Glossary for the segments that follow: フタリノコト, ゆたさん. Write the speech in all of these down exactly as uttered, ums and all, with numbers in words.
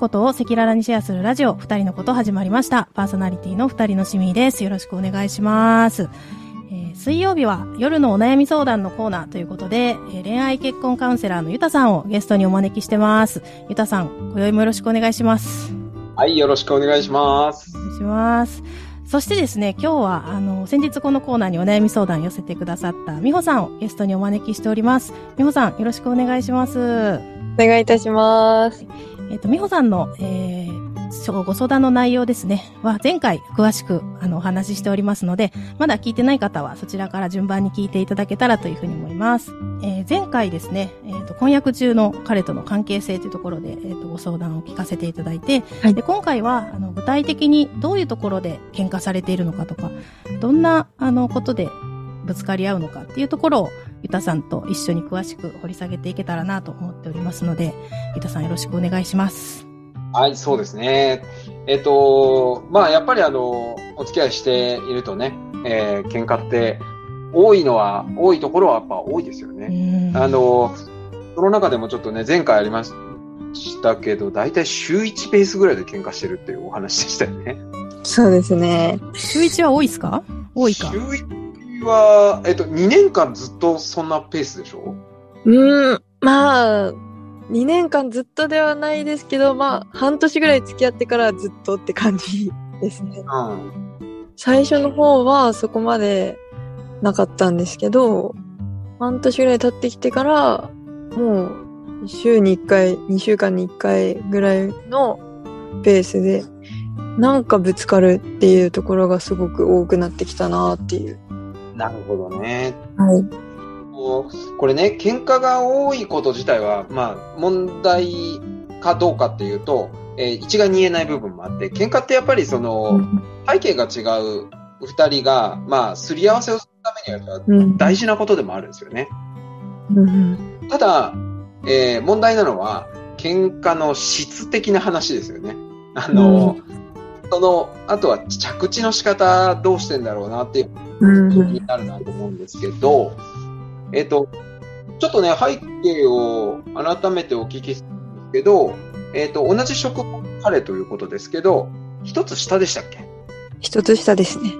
ことを赤裸々にシェアするラジオ、ふたりのこと始まりました。パーソナリティのふたりのシミです。よろしくお願いします。えー、水曜日は夜のお悩み相談のコーナーということで、えー、恋愛結婚カウンセラーのゆたさんをゲストにお招きしてます。ゆたさん、今宵もよろしくお願いします。はい、よろしくお願いします。お願いします。そしてですね、今日はあの先日このコーナーにお悩み相談寄せてくださったみほさんをゲストにお招きしております。みほさん、よろしくお願いします。お願いいたします。えっと、みほさんの、えー、ご相談の内容ですねは前回詳しくあのお話ししておりますので、まだ聞いてない方はそちらから順番に聞いていただけたらというふうに思います。えー、前回ですね、えー、と婚約中の彼との関係性というところで、えー、とご相談を聞かせていただいて、はい、で今回はあの具体的にどういうところで喧嘩されているのかとか、どんなあのことでぶつかり合うのかっていうところをゆたさんと一緒に詳しく掘り下げていけたらなと思っておりますので、ゆたさん、よろしくお願いします。はい、そうですね。えっと、まあやっぱりあのお付き合いしているとね、えー、喧嘩って多いのは多いところはやっぱ多いですよね。あのその中でもちょっとね、前回ありましたけど、だいたい週いちペースぐらいで喧嘩してるっていうお話でしたよね。そうですね。週いちは多いですか？多いか。週いちはえっとにねんかんずっとそんなペースでしょ？うーん、まあにねんかんずっとではないですけど、まあ半年ぐらい付き合ってからずっとって感じですね。うん、最初の方はそこまでなかったんですけど、半年ぐらい経ってきてからもう週にいっかい、にしゅうかんにいっかいぐらいのペースでなんかぶつかるっていうところがすごく多くなってきたなっていう。なるほどね。はい。これね、喧嘩が多いこと自体はまあ問題かどうかっていうと、えー、一概に言えない部分もあって、喧嘩ってやっぱりその背景が違う二人が、まあ、すり合わせをするためには大事なことでもあるんですよね。うん、ただ、えー、問題なのは、喧嘩の質的な話ですよね。あの、うん、その、あとは着地の仕方どうしてんだろうなっていうことになるなと思うんですけど、うん、えっと、ちょっとね、背景を改めてお聞きするんですけど、えっと、同じ職場の彼ということですけど、一つ下でしたっけ？一つ下ですね。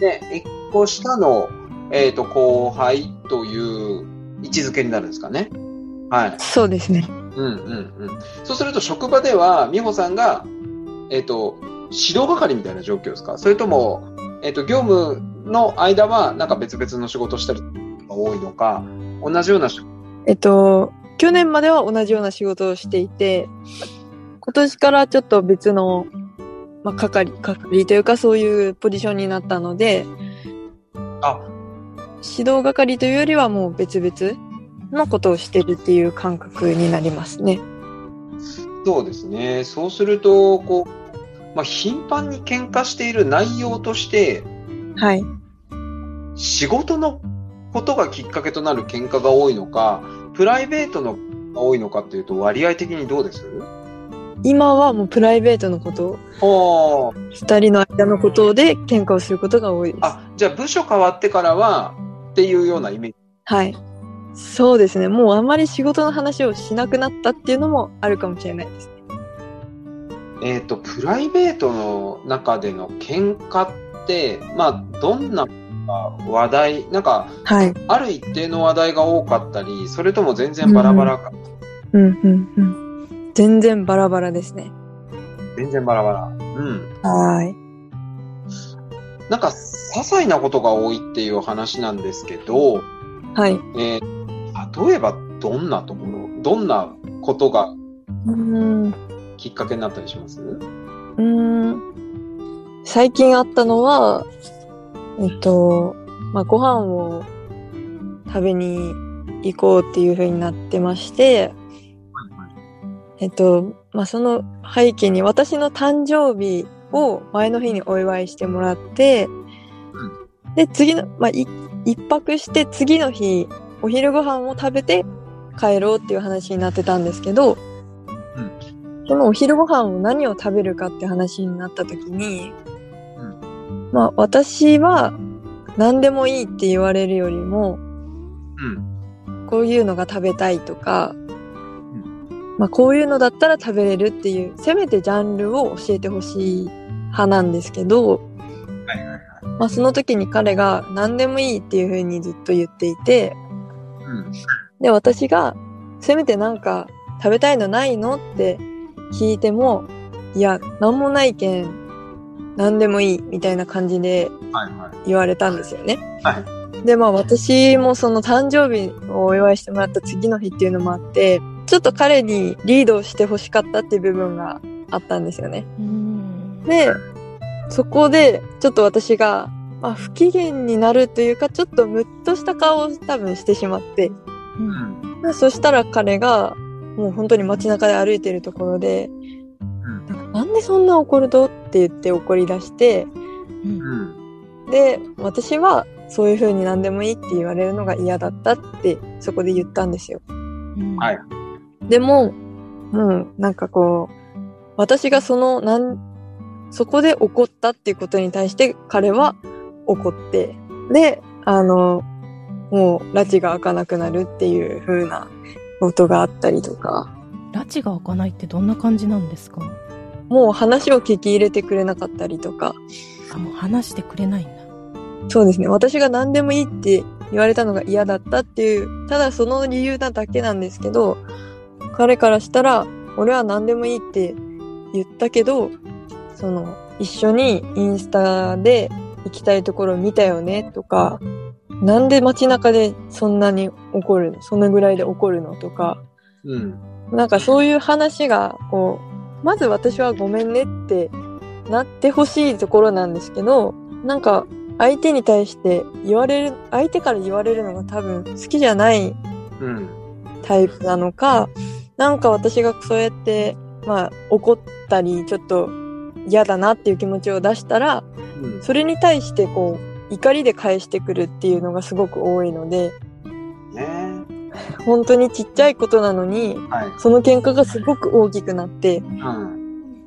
で、一個下の、えっと、後輩という位置づけになるんですかね。はい。そうですね。うんうんうん。そうすると職場では、美穂さんが、えっと、指導係みたいな状況ですか？それとも、えっと、業務の間は、なんか別々の仕事したりが多いのか、同じような仕事？えっと、去年までは同じような仕事をしていて、今年からちょっと別の、まあ、係、係というかそういうポジションになったので、あ、指導係というよりはもう別々のことをしてるっていう感覚になりますね。そうですね。そうすると、こう、まあ、頻繁に喧嘩している内容として、はい。仕事のことがきっかけとなる喧嘩が多いのか、プライベートのが多いのかっていうと、割合的にどうです？今はもうプライベートのことを、二人の間のことで喧嘩をすることが多いです。あ、じゃあ部署変わってからはっていうようなイメージ。はい。そうですね。もうあまり仕事の話をしなくなったっていうのもあるかもしれないですね。えっと、プライベートの中での喧嘩って、まあ、どんな話題、なんか、はい、ある一定の話題が多かったり、それとも全然バラバラか。うん、うん、うんうん。全然バラバラですね。全然バラバラ。うん。はい。なんか、些細なことが多いっていう話なんですけど、はい。えー、例えば、どんなところ、どんなことが、きっかけになったりします？うーん。最近あったのは、えっと、まあ、ご飯を食べに行こうっていう風になってまして、えっと、まあ、その背景に私の誕生日を前の日にお祝いしてもらって、うん、で、次の、まあ、い、一泊して次の日、お昼ご飯を食べて帰ろうっていう話になってたんですけど、うん、そのお昼ご飯を何を食べるかって話になった時に、うん、まあ、私は何でもいいって言われるよりも、うん、こういうのが食べたいとか、まあ、こういうのだったら食べれるっていうせめてジャンルを教えてほしい派なんですけど、はいはいはいまあ、その時に彼が何でもいいっていう風にずっと言っていて、うん、で私がせめてなんか食べたいのないのって聞いてもいや何もないけん何でもいいみたいな感じで言われたんですよね、はいはい、でまあ私もその誕生日をお祝いしてもらった次の日っていうのもあってちょっと彼にリードしてほしかったっていう部分があったんですよね。うんでそこでちょっと私が、まあ、不機嫌になるというかちょっとムッとした顔を多分してしまって、うんまあ、そしたら彼がもう本当に街中で歩いてるところでなんでそんな怒るとって言って怒り出して、うん、で私はそういう風に何でもいいって言われるのが嫌だったってそこで言ったんですよ、うんはい、でももうなんかこう私がそのなんそこで怒ったっていうことに対して彼は怒ってであのもう拉致が開かなくなるっていう風なことがあったりとか。拉致が開かないってどんな感じなんですか？もう話を聞き入れてくれなかったりとか。あ、もう話してくれないんだ。そうですね。私が何でもいいって言われたのが嫌だったっていう、ただその理由なだけなんですけど、彼からしたら、俺は何でもいいって言ったけど、その、一緒にインスタで行きたいところ見たよねとか、なんで街中でそんなに怒るの？そのぐらいで怒るの？とか、うん、なんかそういう話が、こう、まず私はごめんねってなってほしいところなんですけど、なんか相手に対して言われる、相手から言われるのが多分好きじゃないタイプなのか、なんか私がそうやって、まあ怒ったり、ちょっと嫌だなっていう気持ちを出したら、それに対してこう怒りで返してくるっていうのがすごく多いので、本当にちっちゃいことなのに、はい、その喧嘩がすごく大きくなって、は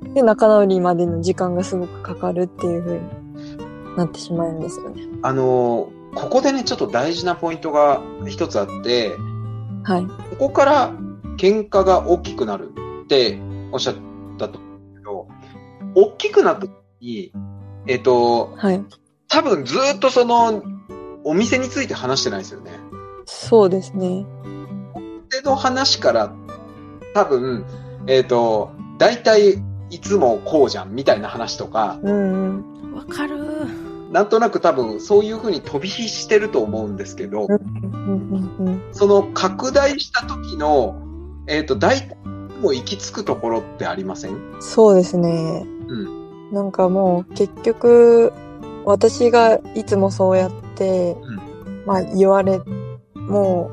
い、で仲直りまでの時間がすごくかかるっていう風になってしまうんですよね。あのここでねちょっと大事なポイントが一つあって、はい、ここから喧嘩が大きくなるっておっしゃったと思うんですけど、大きくなった時に、えっとはい、多分ずっとそのお店について話してないですよね。そうですね。の話から多分、えーと、大体いつもこうじゃんみたいな話とか、うん、わかる。なんとなく多分そういう風に飛び火してると思うんですけど、その拡大した時の、えーと、大体もう行き着くところってありません？そうですね、うん、なんかもう結局私がいつもそうやって、うん、まあ言われも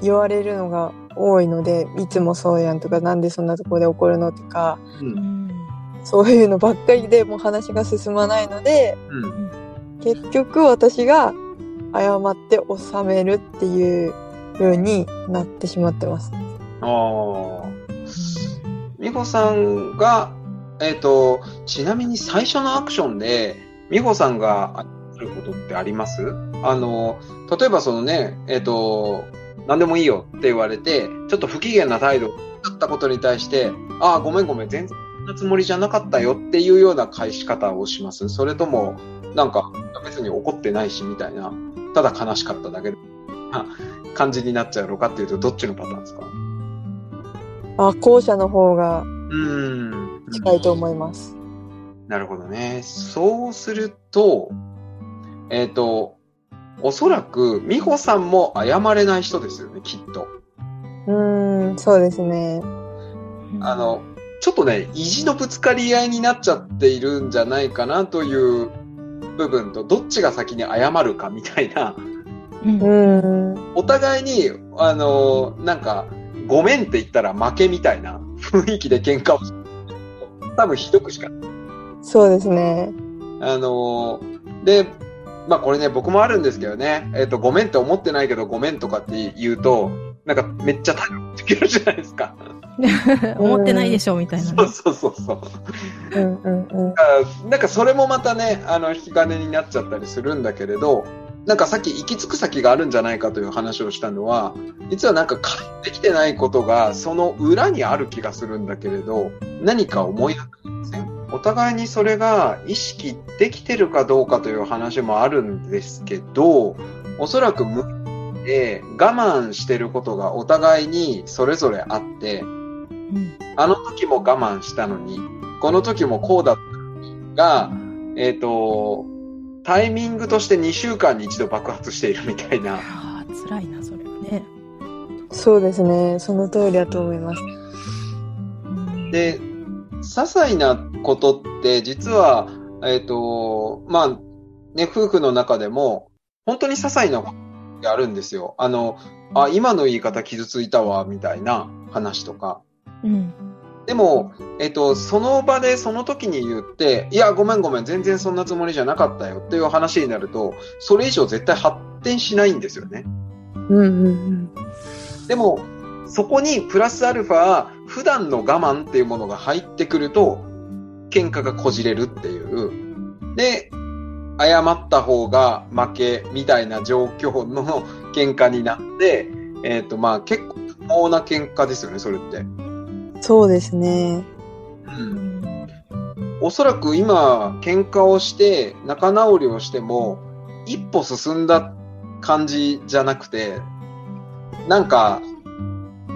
う言われるのが多いので、いつもそうやんとか、なんでそんなところで怒るのとか、うん、そういうのばっかりでもう話が進まないので、うん、結局私が謝って収めるっていう風になってしまってます。ああ、美穂さんが、えーと、ちなみに最初のアクションで美穂さんがすることってあります？あの例えばそのね、えーと何でもいいよって言われてちょっと不機嫌な態度だったことに対して、ああごめんごめん全然そんなつもりじゃなかったよっていうような返し方をします？それともなんか別に怒ってないしみたいな、ただ悲しかっただけな感じになっちゃうのかっていうと、どっちのパターンですか？あ、後者の方が近いと思います。なるほどね。そうするとえっとおそらく美穂さんも謝れない人ですよね、きっと。うーん、そうですね。あのちょっとね、意地のぶつかり合いになっちゃっているんじゃないかなという部分と、どっちが先に謝るかみたいな、うん、お互いにあのなんかごめんって言ったら負けみたいな雰囲気で喧嘩をしてると、多分ひどくしかない。そうですね。あのでまあこれね、僕もあるんですけどね、えっと、ごめんって思ってないけど、ごめんとかって言うと、なんかめっちゃ頼ってくるじゃないですか。思ってないでしょ、みたいな、ね。そうそうそうそう。うんうんうん。なんかそれもまたね、あの、引き金になっちゃったりするんだけれど、なんかさっき行き着く先があるんじゃないかという話をしたのは、実はなんか帰ってきてないことがその裏にある気がするんだけれど、何か思い当たりません？お互いにそれが意識できてるかどうかという話もあるんですけど、おそらく無理で我慢してることがお互いにそれぞれあって、うん、あの時も我慢したのに、この時もこうだったのにが、えっと、タイミングとしてにしゅうかんに一度爆発しているみたいな。ああ、辛いな、それはね。そうですね、その通りだと思います。で、些細なことって実は、えっと、まあ、ね、夫婦の中でも本当に些細なことってあるんですよ。あの、あ、今の言い方傷ついたわ、みたいな話とか。うん。でも、えっと、その場でその時に言って、いや、ごめんごめん、全然そんなつもりじゃなかったよっていう話になると、それ以上絶対発展しないんですよね。うんうんうん。でも、そこにプラスアルファ、普段の我慢っていうものが入ってくると、喧嘩がこじれるっていう。で、謝った方が負けみたいな状況の喧嘩になって、えっと、まあ結構不毛な喧嘩ですよね、それって。そうですね、うん、おそらく今喧嘩をして仲直りをしても一歩進んだ感じじゃなくて、なんか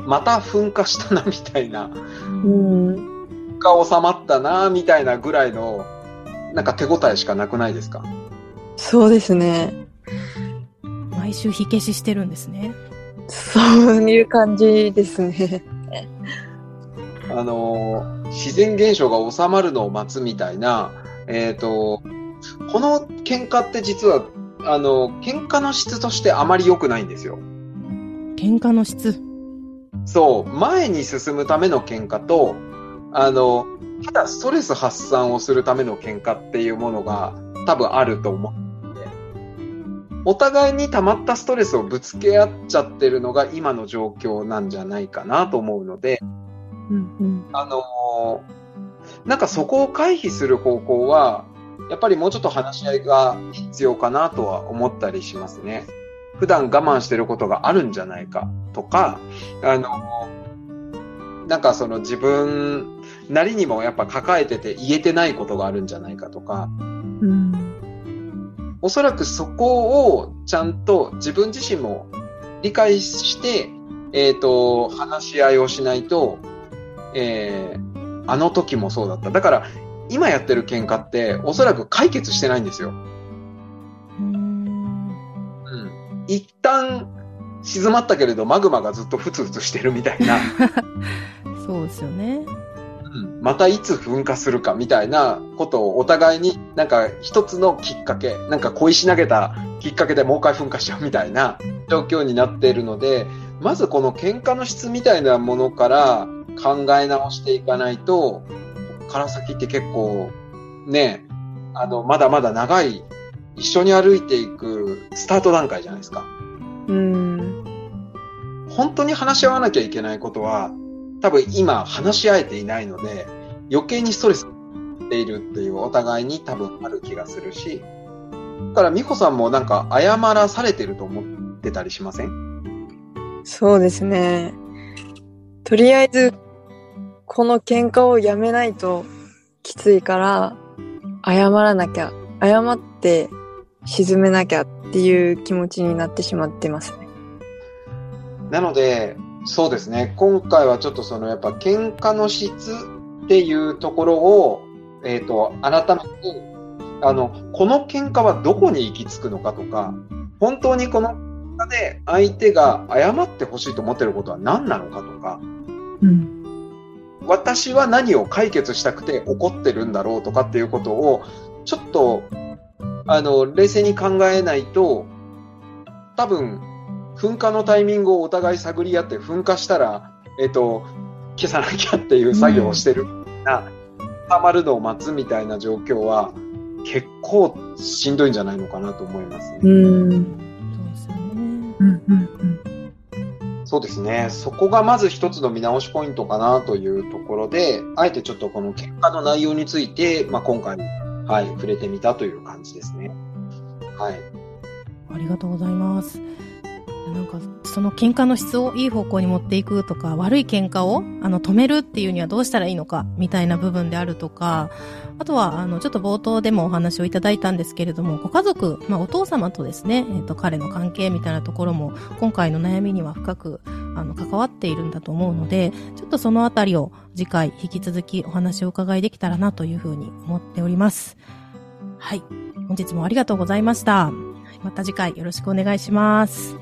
また噴火したなみたいな、うん、噴火収まったなみたいなぐらいのなんか手応えしかなくないですか？そうですね、毎週火消ししてるんですね。そういう感じですね。あの自然現象が収まるのを待つみたいな、えーと、この喧嘩って実はあの喧嘩の質としてあまり良くないんですよ。喧嘩の質。そう、前に進むための喧嘩と、あのただストレス発散をするための喧嘩っていうものが多分あると思って、お互いに溜まったストレスをぶつけ合っちゃってるのが今の状況なんじゃないかなと思うので、うんうん、あのー、なんかそこを回避する方向はやっぱりもうちょっと話し合いが必要かなとは思ったりしますね。普段我慢してることがあるんじゃないかとか、あのー、なんかその自分なりにもやっぱ抱えてて言えてないことがあるんじゃないかとか、うん、おそらくそこをちゃんと自分自身も理解して、えーと、話し合いをしないと、えー、あの時もそうだった。だから今やってる喧嘩っておそらく解決してないんですよ。うん、一旦静まったけれどマグマがずっとふつふつしてるみたいな。そうですよね、うん。またいつ噴火するかみたいなことをお互いになんか一つのきっかけ、なんか小石投げたきっかけでもう一回噴火しちゃうみたいな状況になっているので、まずこの喧嘩の質みたいなものから考え直していかないと、ここから先って結構ね、あのまだまだ長い一緒に歩いていくスタート段階じゃないですか。うーん、本当に話し合わなきゃいけないことは多分今話し合えていないので、余計にストレスしているっていうお互いに多分ある気がするし、だから美穂さんもなんか謝らされてると思ってたりしません？そうですね、とりあえずこの喧嘩をやめないときついから謝らなきゃ、謝って沈めなきゃっていう気持ちになってしまってますね。なのでそうですね、今回はちょっとそのやっぱ喧嘩の質っていうところを、えーと、改めてあのこの喧嘩はどこに行き着くのかとか、本当にこの喧嘩で相手が謝ってほしいと思ってることは何なのかとか、うん、私は何を解決したくて怒ってるんだろうとかっていうことをちょっとあの冷静に考えないと、多分噴火のタイミングをお互い探り合って噴火したら、えっと、消さなきゃっていう作業をしてるな、たまるのを待つみたいな状況は結構しんどいんじゃないのかなと思いますね。うん。うんうんうん。そうですね、そこがまず一つの見直しポイントかなというところで、あえてちょっとこの結果の内容について、まあ、今回、はい、触れてみたという感じですね。はい、ありがとうございます。なんかその喧嘩の質をいい方向に持っていくとか、悪い喧嘩をあの止めるっていうにはどうしたらいいのかみたいな部分であるとか、あとはあのちょっと冒頭でもお話をいただいたんですけれども、ご家族、まあ、お父様とですね、えーと、彼の関係みたいなところも今回の悩みには深くあの関わっているんだと思うので、ちょっとそのあたりを次回引き続きお話を伺いできたらなというふうに思っております。はい、本日もありがとうございました。また次回よろしくお願いします。